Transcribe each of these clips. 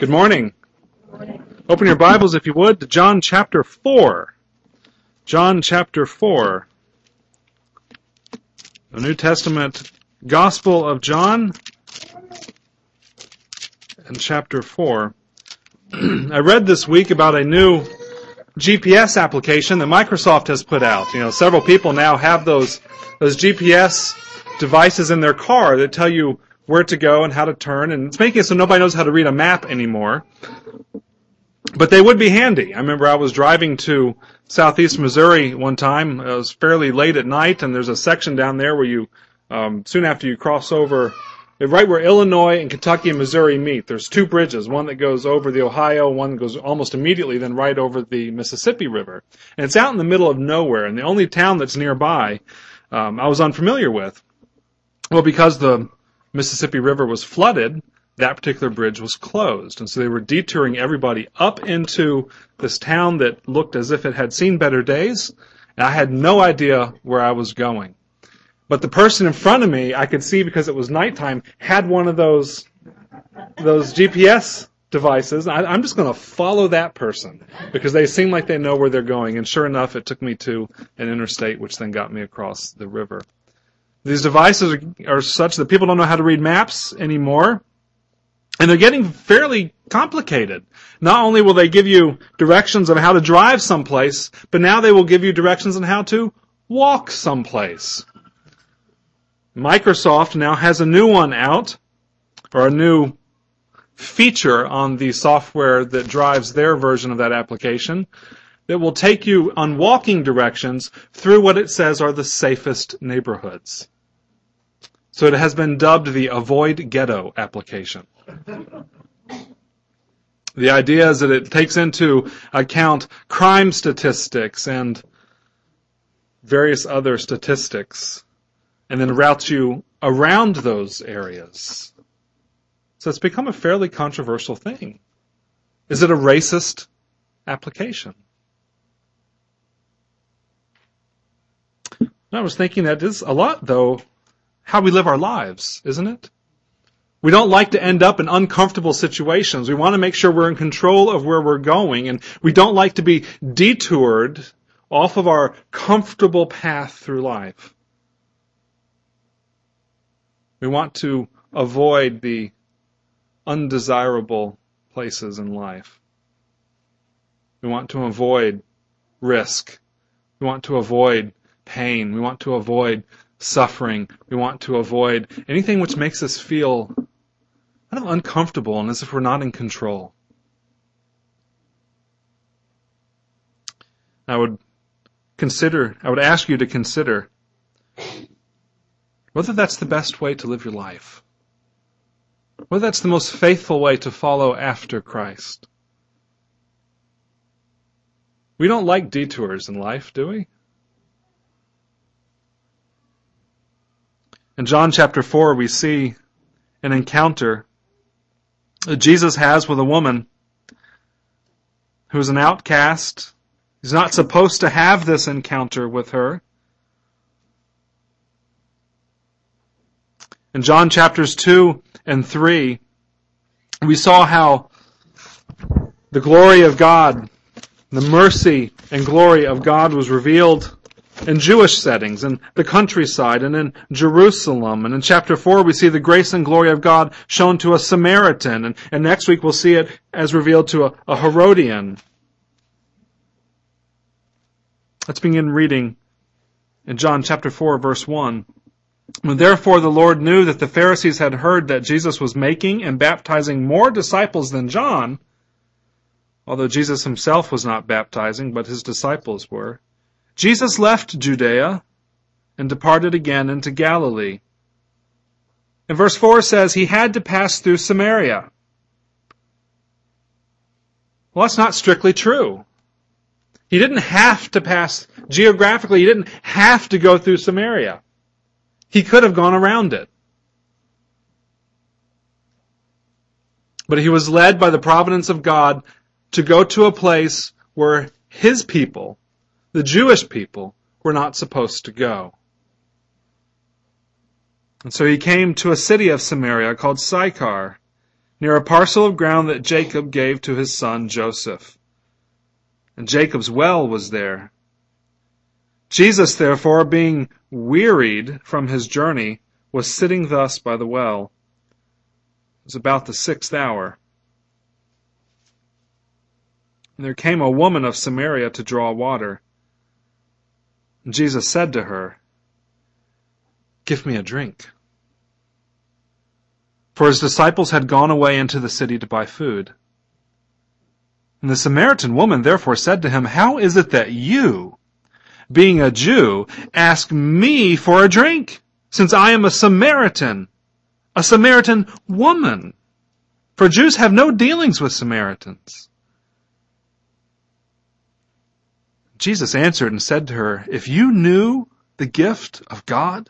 Good morning. Good morning. Open your Bibles, if you would, to John chapter 4. John chapter 4. The New Testament Gospel of John and chapter 4. I read this week about a new GPS application that Microsoft has put out. You know, several people now have those GPS devices in their car that tell you where to go and how to turn, and it's making it so nobody knows how to read a map anymore. But they would be handy. I remember I was driving to southeast Missouri one time. It was fairly late at night, and there's a section down there where you, soon after you cross over, right where Illinois and Kentucky and Missouri meet, there's two bridges, one that goes over the Ohio, one that goes almost immediately, then right over the Mississippi River. And it's out in the middle of nowhere, and the only town that's nearby I was unfamiliar with. Well, because the Mississippi River was flooded, that particular bridge was closed. And so they were detouring everybody up into this town that looked as if it had seen better days, and I had no idea where I was going. But the person in front of me, I could see because it was nighttime, had one of those GPS devices. I'm just going to follow that person because they seem like they know where they're going. And sure enough, it took me to an interstate, which then got me across the river. These devices are such that people don't know how to read maps anymore, and they're getting fairly complicated. Not only will they give you directions on how to drive someplace, but now they will give you directions on how to walk someplace. Microsoft now has a new one out, or a new feature on the software that drives their version of that application, that will take you on walking directions through what it says are the safest neighborhoods. So it has been dubbed the Avoid Ghetto application. The idea is that it takes into account crime statistics and various other statistics, and then routes you around those areas. So it's become a fairly controversial thing. Is it a racist application? I was thinking that is a lot, though, how we live our lives, isn't it? We don't like to end up in uncomfortable situations. We want to make sure we're in control of where we're going, and we don't like to be detoured off of our comfortable path through life. We want to avoid the undesirable places in life. We want to avoid risk. We want to avoid pain. We want to avoid suffering. We want to avoid anything which makes us feel kind of uncomfortable and as if we're not in control. I would ask you to consider whether that's the best way to live your life, whether that's the most faithful way to follow after Christ. We don't like detours in life, do we? In John chapter 4, we see an encounter that Jesus has with a woman who is an outcast. He's not supposed to have this encounter with her. In John chapters 2 and 3, we saw how the glory of God, the mercy and glory of God was revealed in Jewish settings, in the countryside, and in Jerusalem. And in chapter 4, we see the grace and glory of God shown to a Samaritan. And next week, we'll see it as revealed to a Herodian. Let's begin reading in John chapter 4, verse 1. When therefore the Lord knew that the Pharisees had heard that Jesus was making and baptizing more disciples than John, although Jesus himself was not baptizing, but his disciples were, Jesus left Judea and departed again into Galilee. And verse 4 says he had to pass through Samaria. Well, that's not strictly true. He didn't have to pass geographically. He didn't have to go through Samaria. He could have gone around it. But he was led by the providence of God to go to a place where his people, the Jewish people, were not supposed to go. And so he came to a city of Samaria called Sychar, near a parcel of ground that Jacob gave to his son Joseph. And Jacob's well was there. Jesus, therefore, being wearied from his journey, was sitting thus by the well. It was about the 6th hour. And there came a woman of Samaria to draw water. And Jesus said to her, "Give me a drink." For his disciples had gone away into the city to buy food. And the Samaritan woman therefore said to him, "How is it that you, being a Jew, ask me for a drink, since I am a Samaritan woman? For Jews have no dealings with Samaritans." Jesus answered and said to her, "If you knew the gift of God,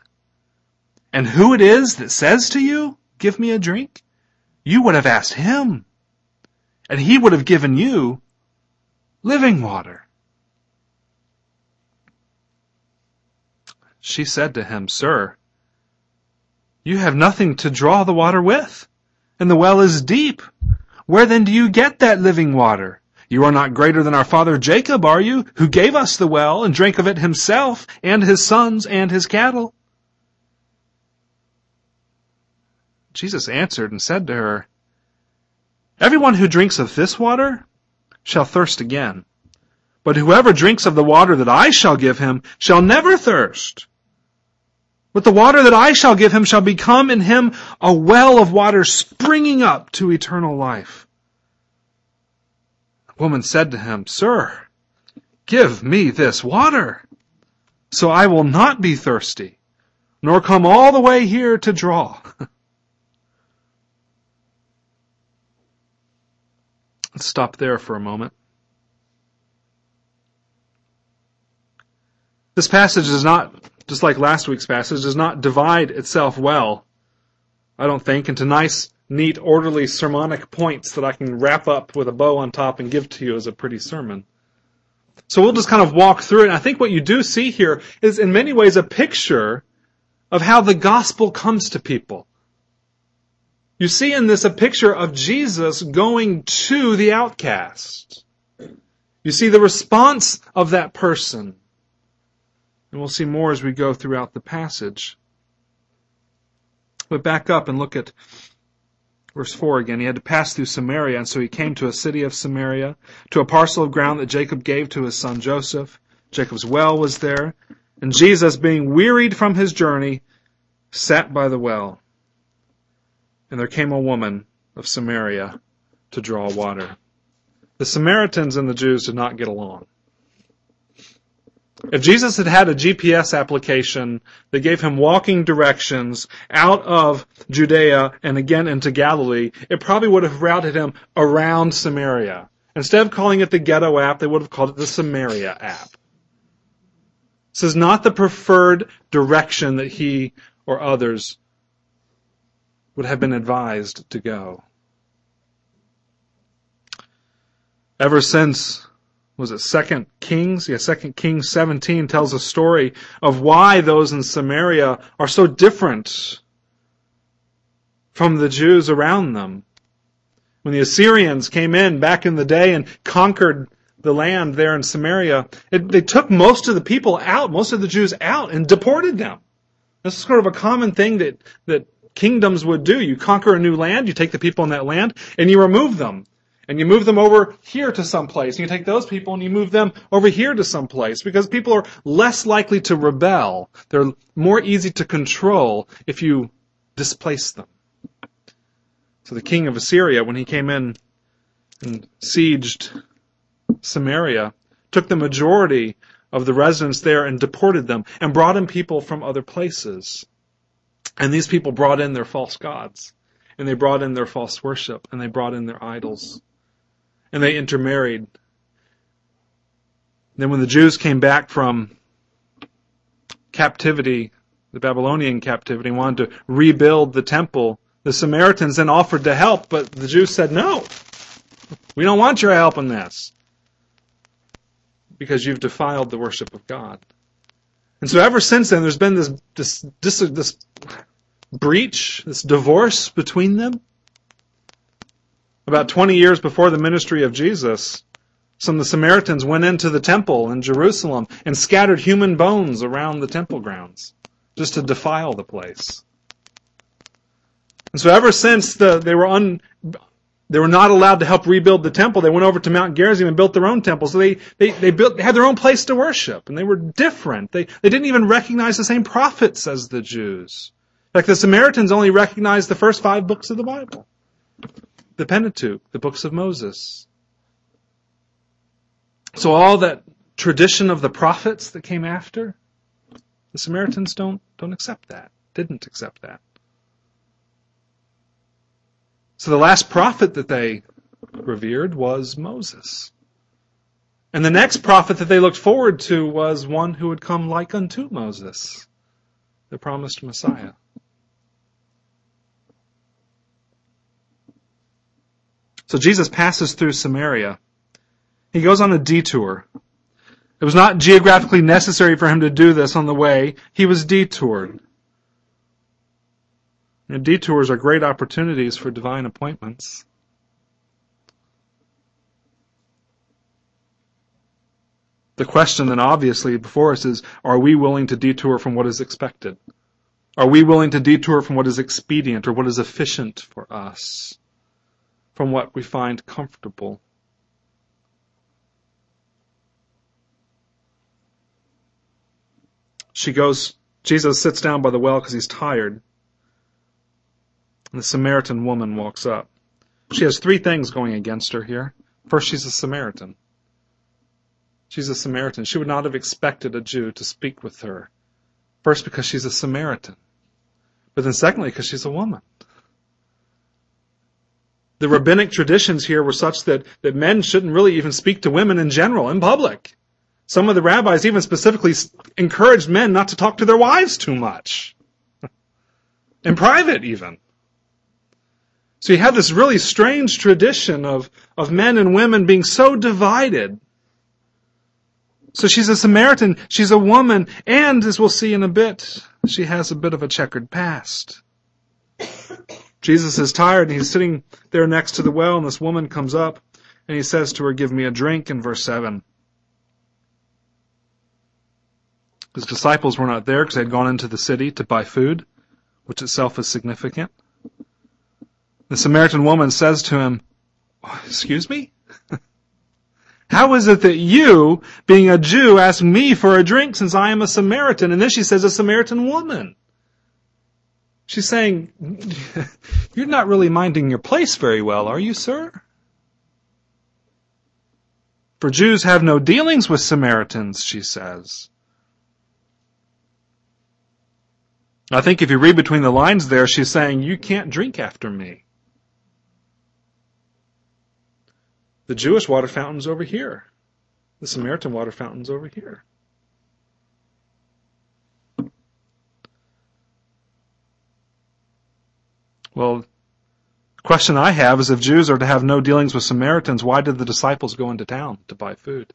and who it is that says to you, 'Give me a drink,' you would have asked him, and he would have given you living water." She said to him, "Sir, you have nothing to draw the water with, and the well is deep. Where then do you get that living water? You are not greater than our father Jacob, are you, who gave us the well and drank of it himself and his sons and his cattle?" Jesus answered and said to her, "Everyone who drinks of this water shall thirst again. But whoever drinks of the water that I shall give him shall never thirst. But the water that I shall give him shall become in him a well of water springing up to eternal life." The woman said to him, "Sir, give me this water, so I will not be thirsty, nor come all the way here to draw." Let's stop there for a moment. This passage does not, just like last week's passage, does not divide itself well, I don't think, into nice, neat, orderly, sermonic points that I can wrap up with a bow on top and give to you as a pretty sermon. So we'll just kind of walk through it. And I think what you do see here is in many ways a picture of how the gospel comes to people. You see in this a picture of Jesus going to the outcast. You see the response of that person. And we'll see more as we go throughout the passage. But back up and look at verse 4 again. He had to pass through Samaria, and so he came to a city of Samaria, to a parcel of ground that Jacob gave to his son Joseph. Jacob's well was there, and Jesus, being wearied from his journey, sat by the well. And there came a woman of Samaria to draw water. The Samaritans and the Jews did not get along. If Jesus had had a GPS application that gave him walking directions out of Judea and again into Galilee, it probably would have routed him around Samaria. Instead of calling it the Ghetto app, they would have called it the Samaria app. This is not the preferred direction that he or others would have been advised to go. Ever since... was it 2 Kings? Yeah, 2 Kings 17 tells a story of why those in Samaria are so different from the Jews around them. When the Assyrians came in back in the day and conquered the land there in Samaria, they took most of the people out, most of the Jews out, and deported them. This is sort of a common thing that kingdoms would do. You conquer a new land, you take the people in that land, and you remove them. And you move them over here to someplace. And you take those people and you move them over here to someplace. Because people are less likely to rebel. They're more easy to control if you displace them. So the king of Assyria, when he came in and sieged Samaria, took the majority of the residents there and deported them. And brought in people from other places. And these people brought in their false gods. And they brought in their false worship. And they brought in their idols. And they intermarried. Then when the Jews came back from captivity, the Babylonian captivity, wanted to rebuild the temple, the Samaritans then offered to help, but the Jews said, "No, we don't want your help in this, because you've defiled the worship of God." And so ever since then, there's been this breach, this divorce between them. About 20 years before the ministry of Jesus, some of the Samaritans went into the temple in Jerusalem and scattered human bones around the temple grounds just to defile the place. And so ever since they were not allowed to help rebuild the temple, they went over to Mount Gerizim and built their own temple. So they had their own place to worship, and they were different. They didn't even recognize the same prophets as the Jews. In fact, the Samaritans only recognized the first 5 books of the Bible. The Pentateuch, the books of Moses. So all that tradition of the prophets that came after, the Samaritans don't accept that, didn't accept that. So the last prophet that they revered was Moses. And the next prophet that they looked forward to was one who would come like unto Moses, the promised Messiah. So Jesus passes through Samaria. He goes on a detour. It was not geographically necessary for him to do this on the way. He was detoured. And detours are great opportunities for divine appointments. The question then obviously before us is, are we willing to detour from what is expected? Are we willing to detour from what is expedient or what is efficient for us? From what we find comfortable? Jesus sits down by the well because he's tired. And the Samaritan woman walks up. She has 3 things going against her here. First, she's a Samaritan. She's a Samaritan. She would not have expected a Jew to speak with her. First, because she's a Samaritan. But then secondly, because she's a woman. The rabbinic traditions here were such that men shouldn't really even speak to women in general, in public. Some of the rabbis even specifically encouraged men not to talk to their wives too much. In private, even. So you have this really strange tradition of men and women being so divided. So she's a Samaritan, she's a woman, and as we'll see in a bit, she has a bit of a checkered past. Jesus is tired, and he's sitting there next to the well, and this woman comes up, and he says to her, "Give me a drink," in verse 7. His disciples were not there because they had gone into the city to buy food, which itself is significant. The Samaritan woman says to him, "Excuse me? How is it that you, being a Jew, ask me for a drink since I am a Samaritan?" And then she says, "A Samaritan woman." She's saying, "You're not really minding your place very well, are you, sir?" "For Jews have no dealings with Samaritans," she says. I think if you read between the lines there, she's saying, "You can't drink after me. The Jewish water fountain's over here. The Samaritan water fountain's over here." Well, the question I have is, if Jews are to have no dealings with Samaritans, why did the disciples go into town to buy food?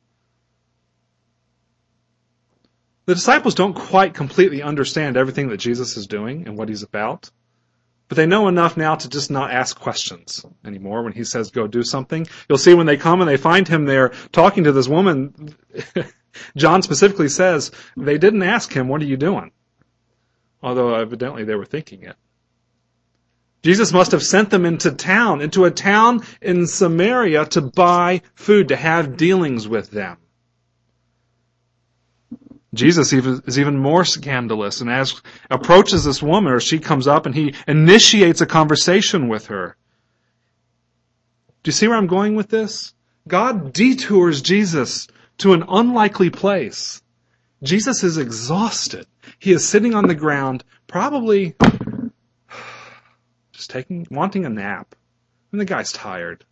The disciples don't quite completely understand everything that Jesus is doing and what he's about. But they know enough now to just not ask questions anymore when he says, "Go do something." You'll see when they come and they find him there talking to this woman, John specifically says, they didn't ask him, "What are you doing?" Although evidently they were thinking it. Jesus must have sent them into a town in Samaria to buy food, to have dealings with them. Jesus is even more scandalous and approaches this woman, or she comes up, and he initiates a conversation with her. Do you see where I'm going with this? God detours Jesus to an unlikely place. Jesus is exhausted. He is sitting on the ground, probably just wanting a nap. And the guy's tired.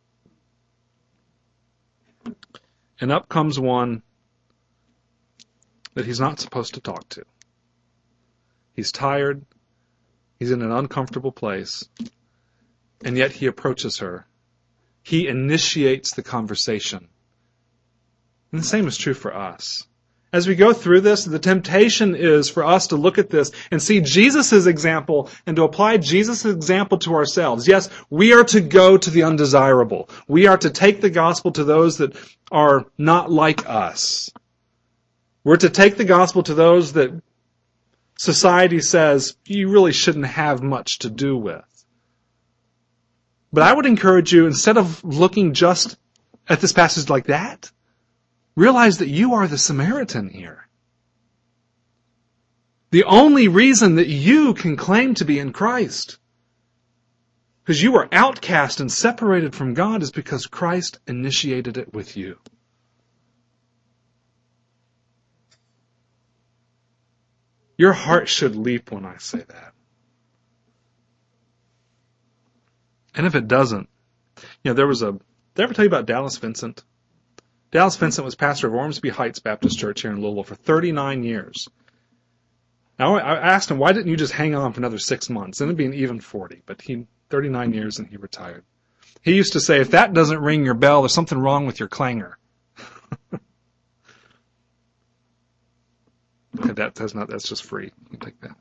And up comes one that he's not supposed to talk to. He's tired, he's in an uncomfortable place, and yet he approaches her. He initiates the conversation. And the same is true for us. As we go through this, the temptation is for us to look at this and see Jesus' example and to apply Jesus' example to ourselves. Yes, we are to go to the undesirable. We are to take the gospel to those that are not like us. We're to take the gospel to those that society says you really shouldn't have much to do with. But I would encourage you, instead of looking just at this passage like that, realize that you are the Samaritan here. The only reason that you can claim to be in Christ, because you are outcast and separated from God, is because Christ initiated it with you. Your heart should leap when I say that. And if it doesn't, did I ever tell you about Dallas Vincent? Dallas Vincent was pastor of Ormsby Heights Baptist Church here in Louisville for 39 years. Now, I asked him, why didn't you just hang on for another 6 months? And it'd be an even 40, but 39 years and he retired. He used to say, if that doesn't ring your bell, there's something wrong with your clanger. That's just free. You can take that.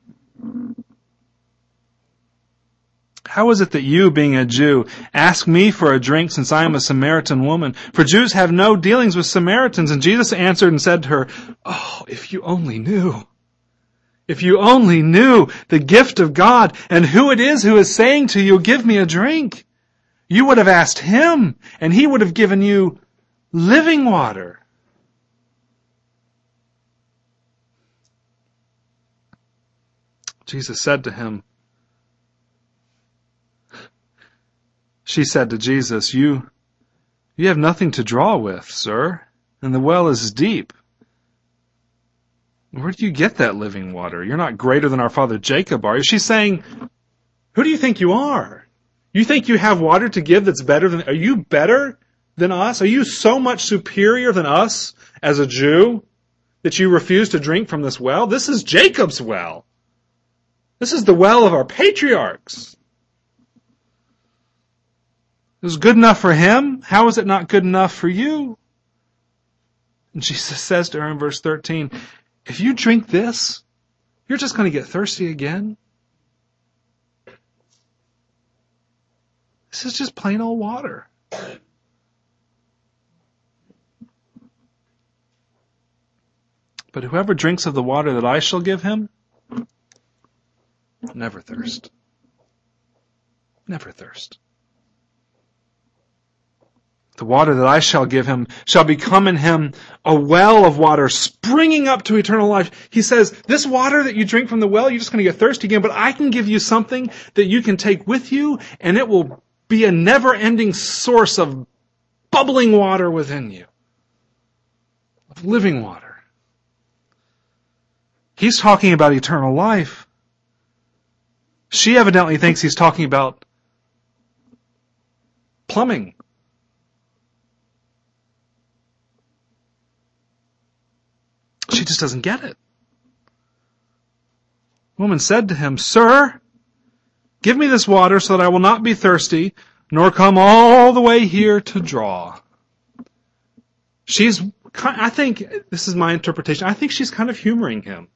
How is it that you, being a Jew, ask me for a drink since I am a Samaritan woman? For Jews have no dealings with Samaritans. And Jesus answered and said to her, oh, if you only knew. If you only knew the gift of God and who it is who is saying to you, give me a drink. You would have asked him and he would have given you living water. Jesus said to him, she said to Jesus, you have nothing to draw with, sir, and the well is deep. Where do you get that living water? You're not greater than our father Jacob, are you? She's saying, who do you think you are? You think you have water to give that's better than... Are you better than us? Are you so much superior than us as a Jew that you refuse to drink from this well? This is Jacob's well. This is the well of our patriarchs. It was good enough for him. How is it not good enough for you? And Jesus says to her in verse 13, if you drink this, you're just going to get thirsty again. This is just plain old water. But whoever drinks of the water that I shall give him, never thirst. Never thirst. The water that I shall give him shall become in him a well of water springing up to eternal life. He says, this water that you drink from the well, you're just going to get thirsty again, but I can give you something that you can take with you, and it will be a never-ending source of bubbling water within you, of living water. He's talking about eternal life. She evidently thinks he's talking about plumbing. She just doesn't get it. The woman said to him, sir, give me this water so that I will not be thirsty, nor come all the way here to draw. I think, this is my interpretation, I think she's kind of humoring him.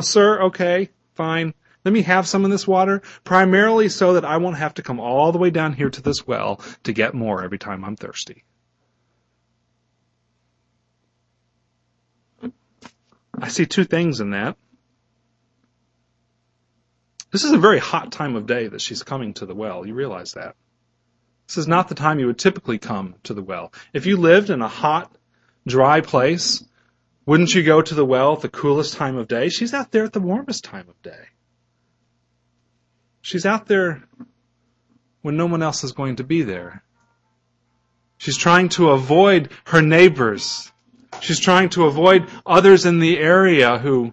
Sir, okay, fine. Let me have some of this water, primarily so that I won't have to come all the way down here to this well to get more every time I'm thirsty. I see two things in that. This is a very hot time of day that she's coming to the well. You realize that. This is not the time you would typically come to the well. If you lived in a hot, dry place, wouldn't you go to the well at the coolest time of day? She's out there at the warmest time of day. She's out there when no one else is going to be there. She's trying to avoid her neighbors. She's trying to avoid others in the area who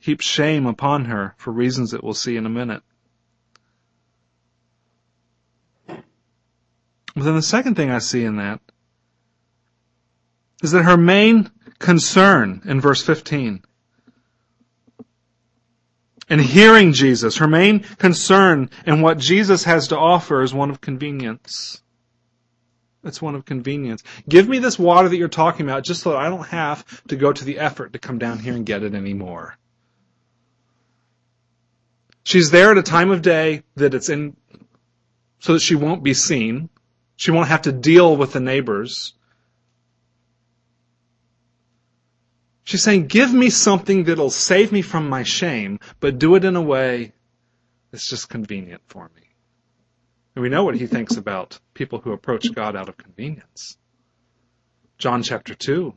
heap shame upon her for reasons that we'll see in a minute. But then the second thing I see in that is that her main concern in verse 15, and hearing Jesus, her main concern in what Jesus has to offer is one of convenience. It's one of convenience. Give me this water that you're talking about just so that I don't have to go to the effort to come down here and get it anymore. She's there at a time of day that it's in so that she won't be seen. She won't have to deal with the neighbors. She's saying, give me something that'll save me from my shame, but do it in a way that's just convenient for me. And we know what he thinks about people who approach God out of convenience. John chapter 2. You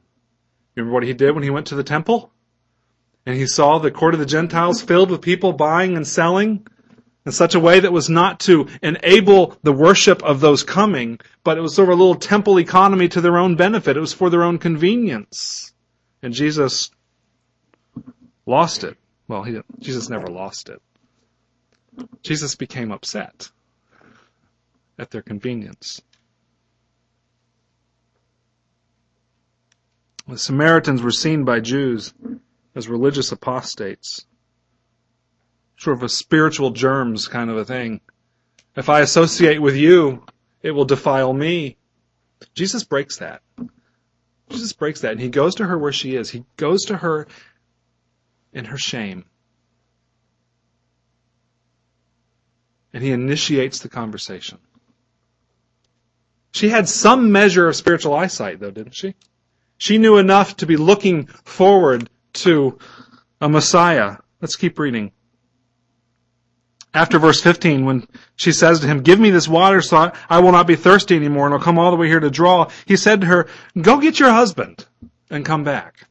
remember what he did when he went to the temple? And he saw the court of the Gentiles filled with people buying and selling in such a way that was not to enable the worship of those coming, but it was sort of a little temple economy to their own benefit. It was for their own convenience. And Jesus lost it. Well, Jesus never lost it. Jesus became upset at their convenience. The Samaritans were seen by Jews as religious apostates. Sort of a spiritual germs kind of a thing. If I associate with you, it will defile me. Jesus breaks that. Jesus breaks that, and he goes to her where she is. He goes to her in her shame. And he initiates the conversation. She had some measure of spiritual eyesight, though, didn't she? She knew enough to be looking forward to a Messiah. Let's keep reading. After verse 15, when she says to him, give me this water so I will not be thirsty anymore and I'll come all the way here to draw, he said to her, go get your husband and come back.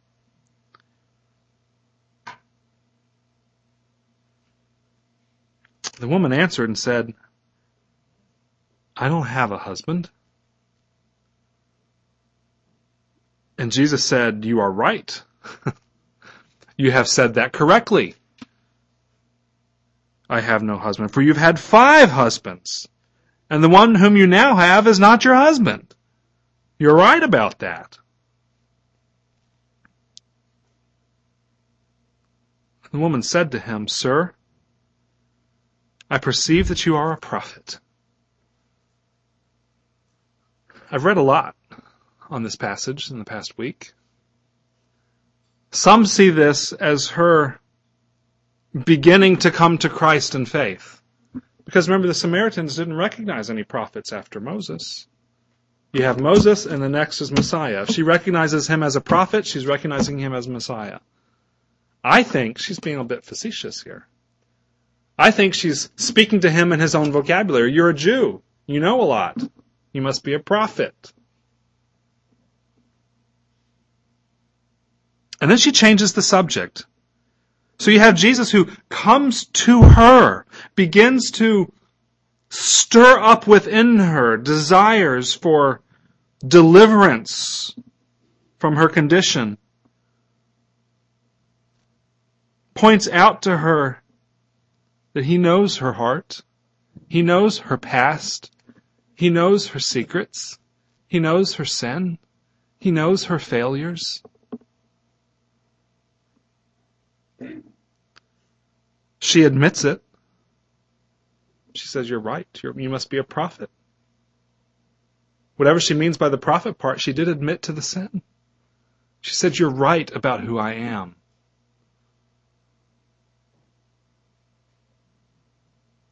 The woman answered and said, I don't have a husband. And Jesus said, you are right. You have said that correctly. I have no husband, for you've had 5 husbands, and the one whom you now have is not your husband. You're right about that. The woman said to him, sir, I perceive that you are a prophet. I've read a lot on this passage in the past week. Some see this as her beginning to come to Christ in faith. Because remember, the Samaritans didn't recognize any prophets after Moses. You have Moses, and the next is Messiah. If she recognizes him as a prophet, she's recognizing him as Messiah. I think she's being a bit facetious here. I think she's speaking to him in his own vocabulary. You're a Jew. You know a lot. You must be a prophet. And then she changes the subject. So you have Jesus who comes to her, begins to stir up within her desires for deliverance from her condition. Points out to her that he knows her heart. He knows her past. He knows her secrets. He knows her sin. He knows her failures. She admits it. She says, you're right. You must be a prophet. Whatever she means by the prophet part, she did admit to the sin. She said, you're right about who I am.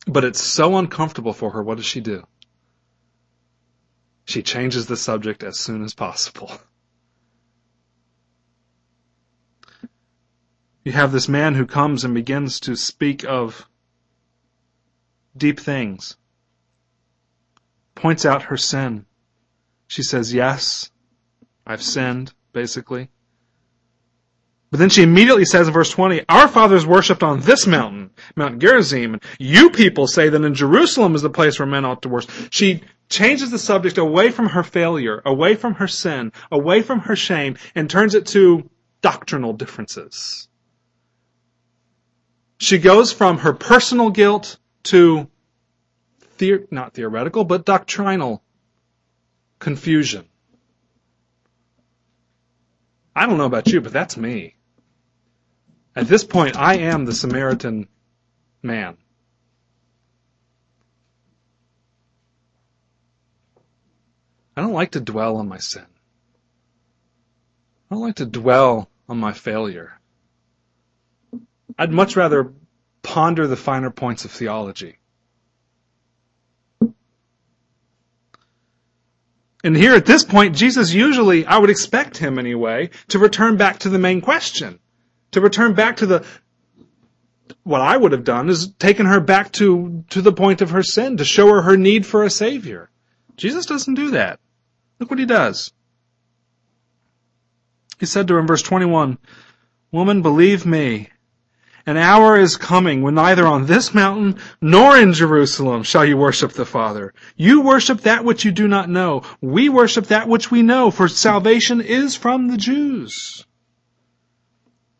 But it's so uncomfortable for her. What does she do? She changes the subject as soon as possible. You have this man who comes and begins to speak of deep things. Points out her sin. She says, yes, I've sinned, basically. But then she immediately says in verse 20, our fathers worshipped on this mountain, Mount Gerizim. And you people say that in Jerusalem is the place where men ought to worship. She changes the subject away from her failure, away from her sin, away from her shame, and turns it to doctrinal differences. She goes from her personal guilt to, not theoretical, but doctrinal confusion. I don't know about you, but that's me. At this point, I am the Samaritan man. I don't like to dwell on my sin. I don't like to dwell on my failure. I'd much rather ponder the finer points of theology. And here at this point, Jesus usually, I would expect him anyway, to return back to the main question. To return back to the, what I would have done is taken her back to the point of her sin, to show her her need for a Savior. Jesus doesn't do that. Look what he does. He said to her in verse 21, "Woman, believe me, an hour is coming when neither on this mountain nor in Jerusalem shall you worship the Father. You worship that which you do not know. We worship that which we know, for salvation is from the Jews."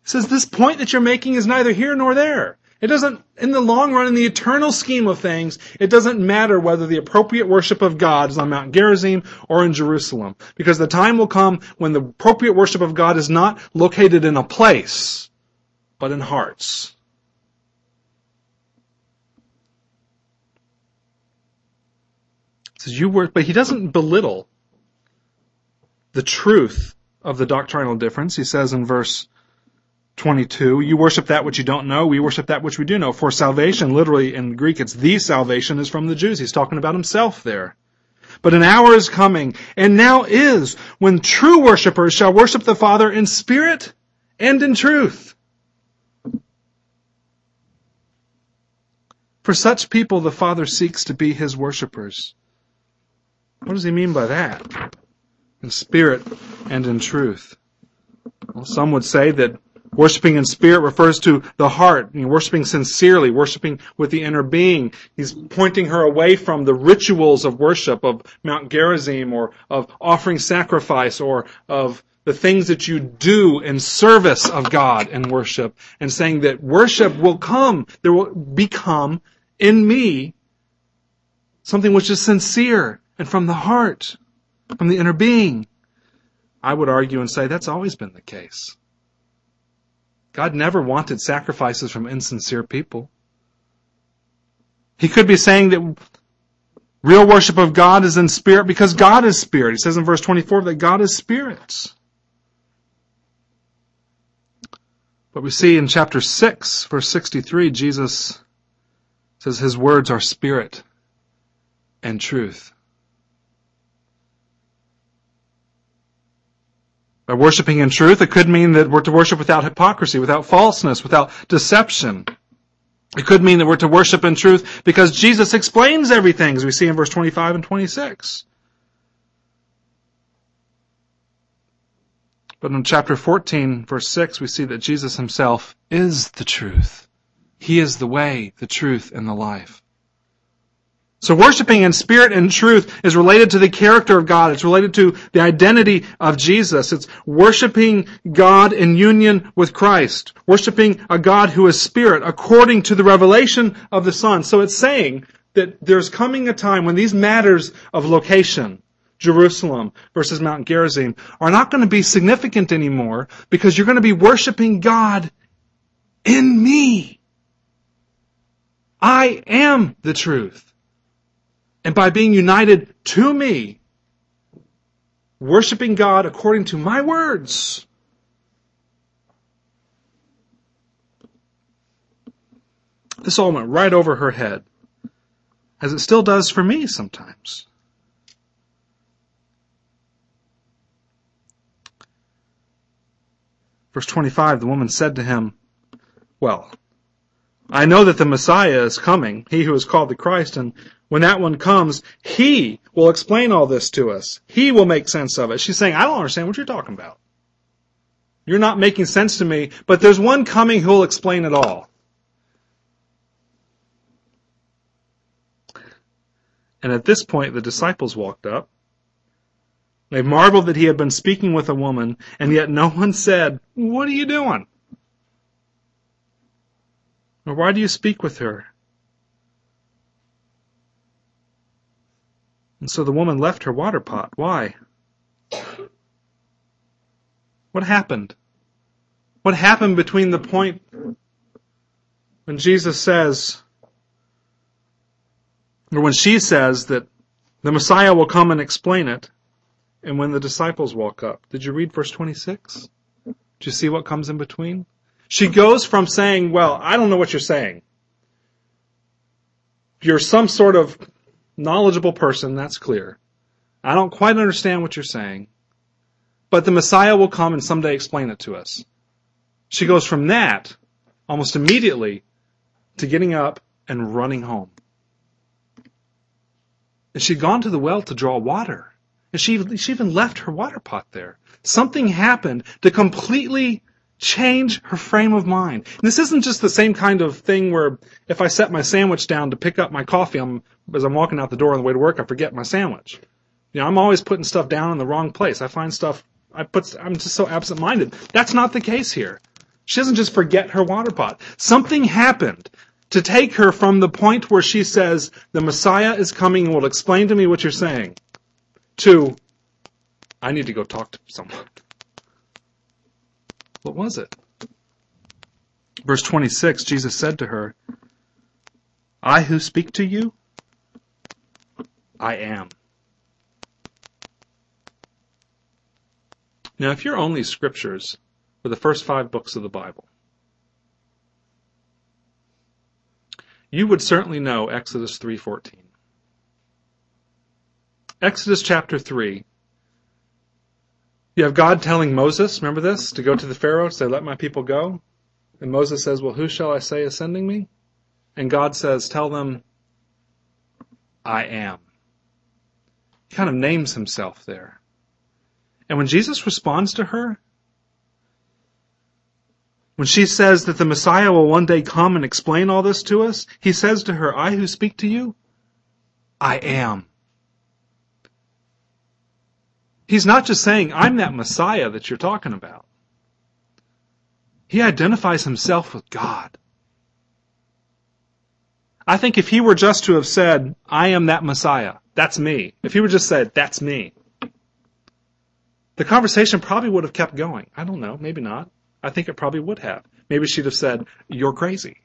He says, this point that you're making is neither here nor there. It doesn't, in the long run, in the eternal scheme of things, it doesn't matter whether the appropriate worship of God is on Mount Gerizim or in Jerusalem. Because the time will come when the appropriate worship of God is not located in a place, but in hearts. It says, you work, but he doesn't belittle the truth of the doctrinal difference. He says in verse 22, you worship that which you don't know, we worship that which we do know. For salvation, literally in Greek, it's the salvation is from the Jews. He's talking about himself there. But an hour is coming, and now is, when true worshipers shall worship the Father in spirit and in truth. For such people, the Father seeks to be his worshipers. What does he mean by that? In spirit and in truth. Well, some would say that worshipping in spirit refers to the heart, worshipping sincerely, worshipping with the inner being. He's pointing her away from the rituals of worship of Mount Gerizim or of offering sacrifice or of the things that you do in service of God in worship, and saying that worship will come, there will become in me something which is sincere and from the heart, from the inner being. I would argue and say that's always been the case. God never wanted sacrifices from insincere people. He could be saying that real worship of God is in spirit because God is spirit. He says in verse 24 that God is spirit. But we see in chapter 6, verse 63, Jesus says his words are spirit and truth. By worshiping in truth, it could mean that we're to worship without hypocrisy, without falseness, without deception. It could mean that we're to worship in truth because Jesus explains everything, as we see in verse 25 and 26. But in chapter 14, verse 6, we see that Jesus himself is the truth. He is the way, the truth, and the life. So worshiping in spirit and truth is related to the character of God. It's related to the identity of Jesus. It's worshiping God in union with Christ. Worshiping a God who is spirit according to the revelation of the Son. So it's saying that there's coming a time when these matters of location, Jerusalem versus Mount Gerizim, are not going to be significant anymore because you're going to be worshiping God in me. I am the truth. And by being united to me, worshiping God according to my words. This all went right over her head, as it still does for me sometimes. Verse 25, the woman said to him, "Well, I know that the Messiah is coming, he who is called the Christ, and when that one comes, he will explain all this to us. He will make sense of it." She's saying, I don't understand what you're talking about. You're not making sense to me, but there's one coming who will explain it all. And at this point, the disciples walked up. They marveled that he had been speaking with a woman, and yet no one said, "What are you doing? Or why do you speak with her?" And so the woman left her water pot. Why? What happened? What happened between the point when Jesus says, or when she says that the Messiah will come and explain it, and when the disciples walk up. Did you read verse 26? Do you see what comes in between? She goes from saying, well, I don't know what you're saying. You're some sort of knowledgeable person, that's clear. I don't quite understand what you're saying, but the Messiah will come and someday explain it to us. She goes from that almost immediately to getting up and running home. And she'd gone to the well to draw water. And she even left her water pot there. Something happened to completely change her frame of mind. And this isn't just the same kind of thing where if I set my sandwich down to pick up my coffee, as I'm walking out the door on the way to work, I forget my sandwich. You know, I'm always putting stuff down in the wrong place. I'm just so absent-minded. That's not the case here. She doesn't just forget her water pot. Something happened to take her from the point where she says, the Messiah is coming and will explain to me what you're saying, to, I need to go talk to someone. What was it? Verse 26, Jesus said to her, I who speak to you, I am. Now, if your only scriptures were the first 5 books of the Bible, you would certainly know Exodus 3:14. Exodus chapter 3. You have God telling Moses, remember this, to go to the Pharaoh, to say, let my people go. And Moses says, well, who shall I say is sending me? And God says, tell them, I am. He kind of names himself there. And when Jesus responds to her, when she says that the Messiah will one day come and explain all this to us, he says to her, I who speak to you, I am. He's not just saying, I'm that Messiah that you're talking about. He identifies himself with God. I think if he were just to have said, I am that Messiah, that's me. If he would just say, that's me, the conversation probably would have kept going. I don't know, maybe not. I think it probably would have. Maybe she'd have said, you're crazy.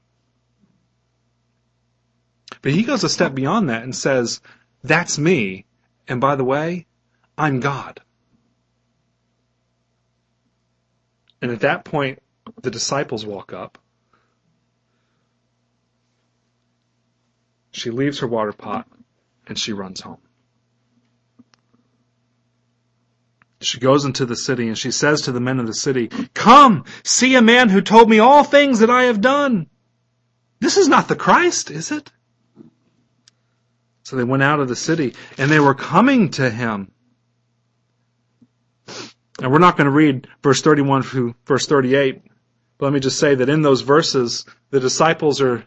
But he goes a step beyond that and says, that's me, and by the way, I'm God. And at that point, the disciples walk up. She leaves her water pot, and she runs home. She goes into the city and she says to the men of the city, come, see a man who told me all things that I have done. This is not the Christ, is it? So they went out of the city and they were coming to him. And we're not going to read verse 31 through verse 38. But let me just say that in those verses, the disciples are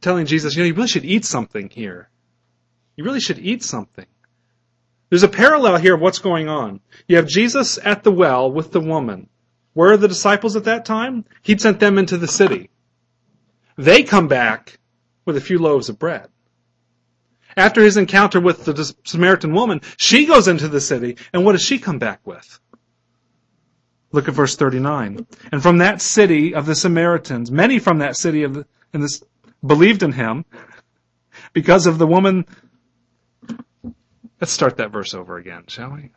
telling Jesus, you really should eat something here. You really should eat something. There's a parallel here of what's going on. You have Jesus at the well with the woman. Where are the disciples at that time? He'd sent them into the city. They come back with a few loaves of bread. After his encounter with the Samaritan woman, she goes into the city, and what does she come back with? Look at verse 39. And from that city of the Samaritans, many from that city believed in him because of the woman. Let's start that verse over again, shall we?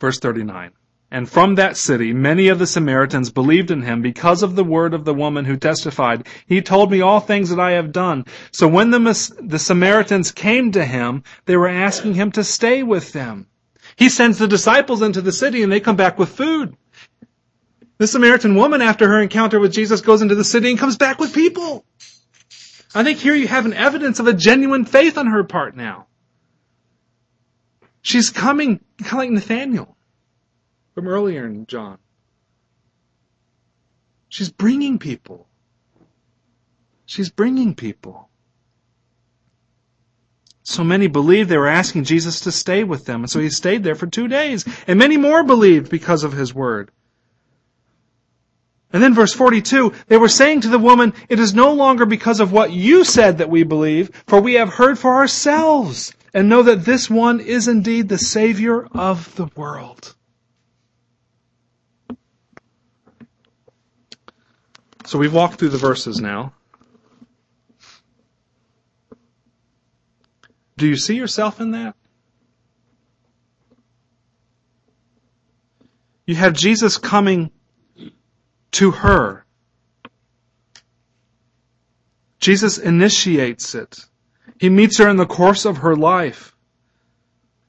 Verse 39. And from that city, many of the Samaritans believed in him because of the word of the woman who testified, he told me all things that I have done. So when the Samaritans came to him, they were asking him to stay with them. He sends the disciples into the city and they come back with food. The Samaritan woman, after her encounter with Jesus, goes into the city and comes back with people. I think here you have an evidence of a genuine faith on her part now. She's coming, kind of like Nathaniel from earlier in John. She's bringing people. She's bringing people. So many believed, they were asking Jesus to stay with them. And so he stayed there for 2 days. And many more believed because of his word. And then verse 42, they were saying to the woman, it is no longer because of what you said that we believe, for we have heard for ourselves and know that this one is indeed the Savior of the world. So we've walked through the verses now. Do you see yourself in that? You have Jesus coming to her. Jesus initiates it. He meets her in the course of her life.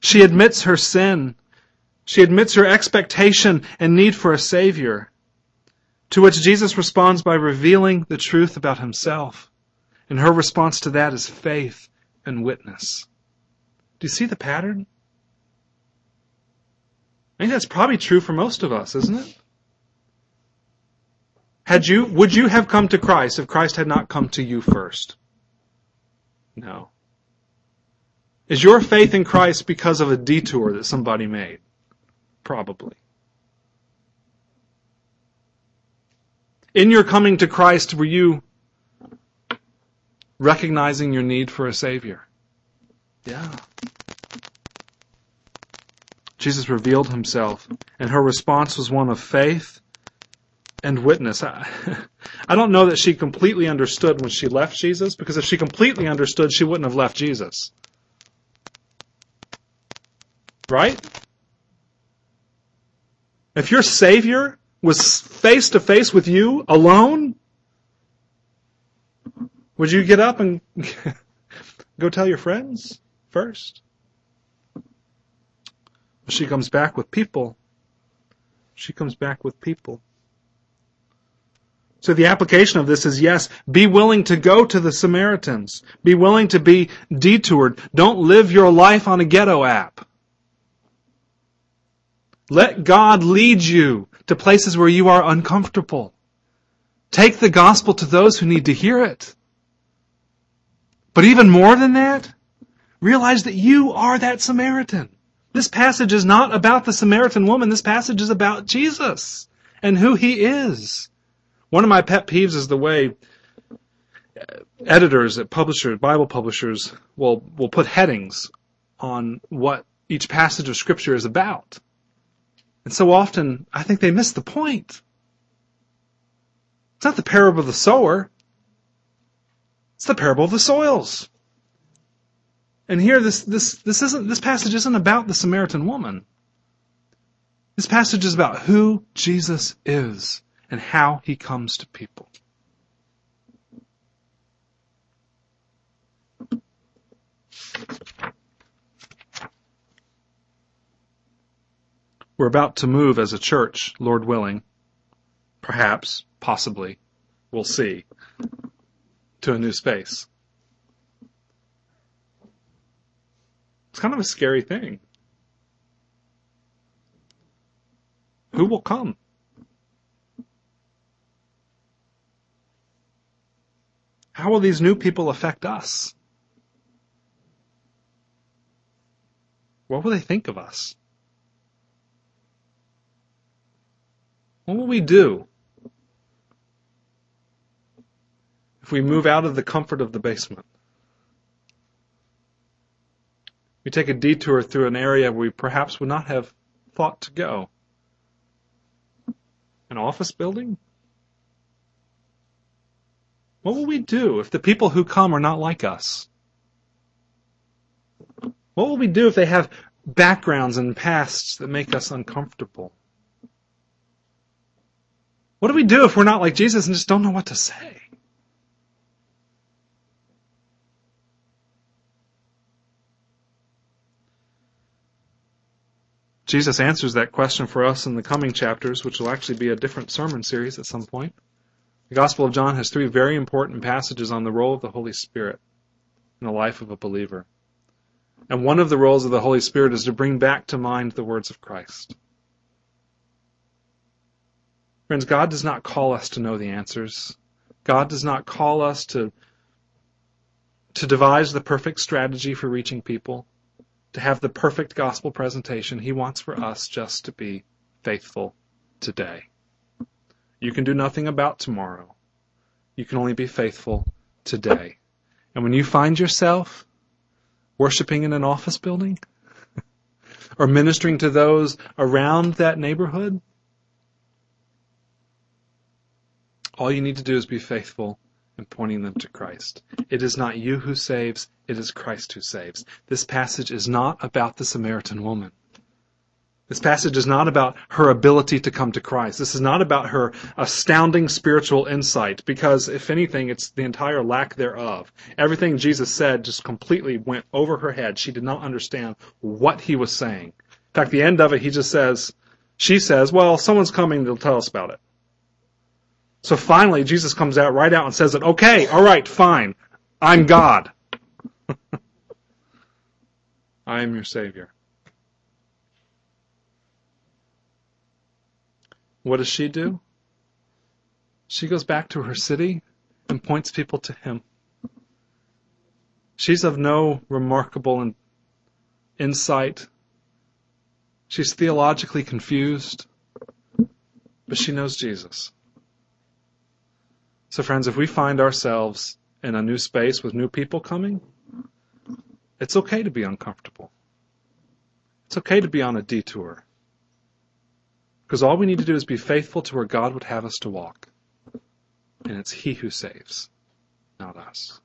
She admits her sin. She admits her expectation and need for a Savior, to which Jesus responds by revealing the truth about himself. And her response to that is faith and witness. Do you see the pattern? I think that's probably true for most of us, isn't it? Would you have come to Christ if Christ had not come to you first? No. Is your faith in Christ because of a detour that somebody made? Probably. In your coming to Christ, were you recognizing your need for a Savior? Yeah. Jesus revealed himself, and her response was one of faith and witness. I don't know that she completely understood when she left Jesus, because if she completely understood, she wouldn't have left Jesus. Right? If your Savior was face to face with you alone, would you get up and go tell your friends first? She comes back with people. She comes back with people. So the application of this is, yes, be willing to go to the Samaritans. Be willing to be detoured. Don't live your life on a ghetto app. Let God lead you to places where you are uncomfortable. Take the gospel to those who need to hear it. But even more than that, realize that you are that Samaritan. This passage is not about the Samaritan woman. This passage is about Jesus and who he is. One of my pet peeves is the way editors at publishers, Bible publishers, will put headings on what each passage of Scripture is about. And so often, I think they miss the point. It's not the parable of the sower. It's the parable of the soils. And here, this passage isn't about the Samaritan woman. This passage is about who Jesus is and how he comes to people. We're about to move as a church, Lord willing, perhaps, possibly, we'll see, to a new space. It's kind of a scary thing. Who will come? How will these new people affect us? What will they think of us? What will we do if we move out of the comfort of the basement? We take a detour through an area we perhaps would not have thought to go. An office building? What will we do if the people who come are not like us? What will we do if they have backgrounds and pasts that make us uncomfortable? What do we do if we're not like Jesus and just don't know what to say? Jesus answers that question for us in the coming chapters, which will actually be a different sermon series at some point. The Gospel of John has 3 very important passages on the role of the Holy Spirit in the life of a believer. And one of the roles of the Holy Spirit is to bring back to mind the words of Christ. Friends, God does not call us to know the answers. God does not call us to devise the perfect strategy for reaching people, to have the perfect gospel presentation. He wants for us just to be faithful today. You can do nothing about tomorrow. You can only be faithful today. And when you find yourself worshiping in an office building or ministering to those around that neighborhood, all you need to do is be faithful and pointing them to Christ. It is not you who saves, it is Christ who saves. This passage is not about the Samaritan woman. This passage is not about her ability to come to Christ. This is not about her astounding spiritual insight, because if anything, it's the entire lack thereof. Everything Jesus said just completely went over her head. She did not understand what he was saying. In fact, the end of it, she says, well, someone's coming, they'll tell us about it. So finally, Jesus comes out right out and says that, okay, all right, fine, I'm God. I am your Savior. What does she do? She goes back to her city and points people to him. She's of no remarkable insight. She's theologically confused, but she knows Jesus. So friends, if we find ourselves in a new space with new people coming, it's okay to be uncomfortable. It's okay to be on a detour. Because all we need to do is be faithful to where God would have us to walk. And it's he who saves, not us.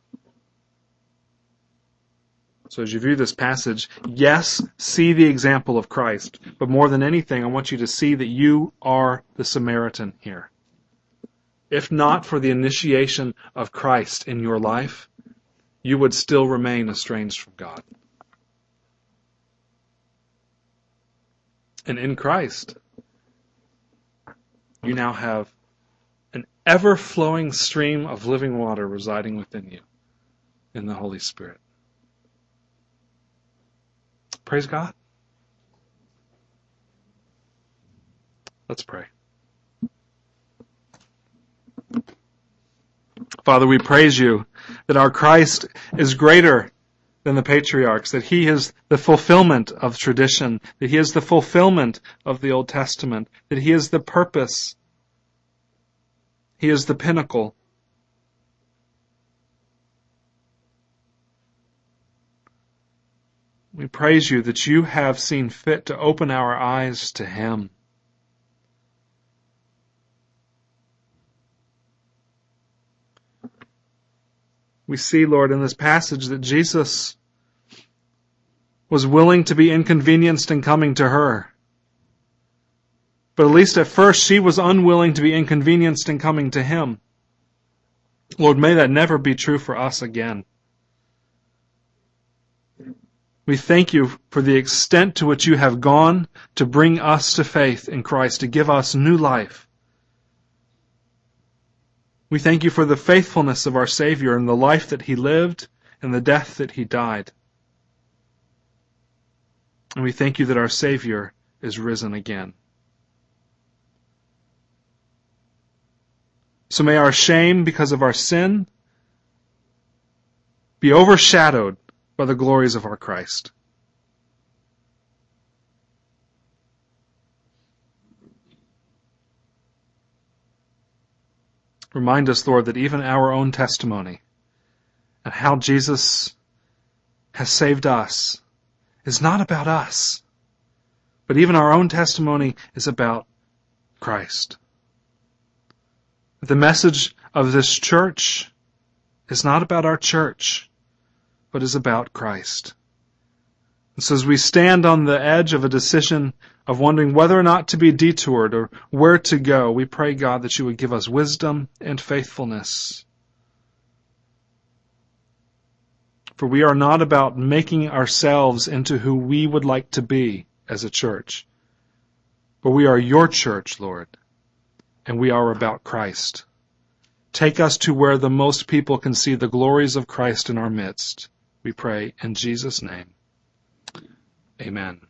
So as you view this passage, yes, see the example of Christ. But more than anything, I want you to see that you are the Samaritan here. If not for the initiation of Christ in your life, you would still remain estranged from God. And in Christ, you now have an ever-flowing stream of living water residing within you in the Holy Spirit. Praise God. Let's pray. Father, we praise you that our Christ is greater than the patriarchs, that he is the fulfillment of tradition, that he is the fulfillment of the Old Testament, that he is the purpose, he is the pinnacle. We praise you that you have seen fit to open our eyes to him. We see, Lord, in this passage that Jesus was willing to be inconvenienced in coming to her. But at least at first she was unwilling to be inconvenienced in coming to him. Lord, may that never be true for us again. We thank you for the extent to which you have gone to bring us to faith in Christ, to give us new life. We thank you for the faithfulness of our Savior and the life that he lived and the death that he died. And we thank you that our Savior is risen again. So may our shame because of our sin be overshadowed by the glories of our Christ. Remind us, Lord, that even our own testimony and how Jesus has saved us is not about us, but even our own testimony is about Christ. The message of this church is not about our church, but is about Christ. And so as we stand on the edge of a decision of wondering whether or not to be detoured or where to go, we pray, God, that you would give us wisdom and faithfulness. For we are not about making ourselves into who we would like to be as a church, but we are your church, Lord, and we are about Christ. Take us to where the most people can see the glories of Christ in our midst. We pray in Jesus' name. Amen.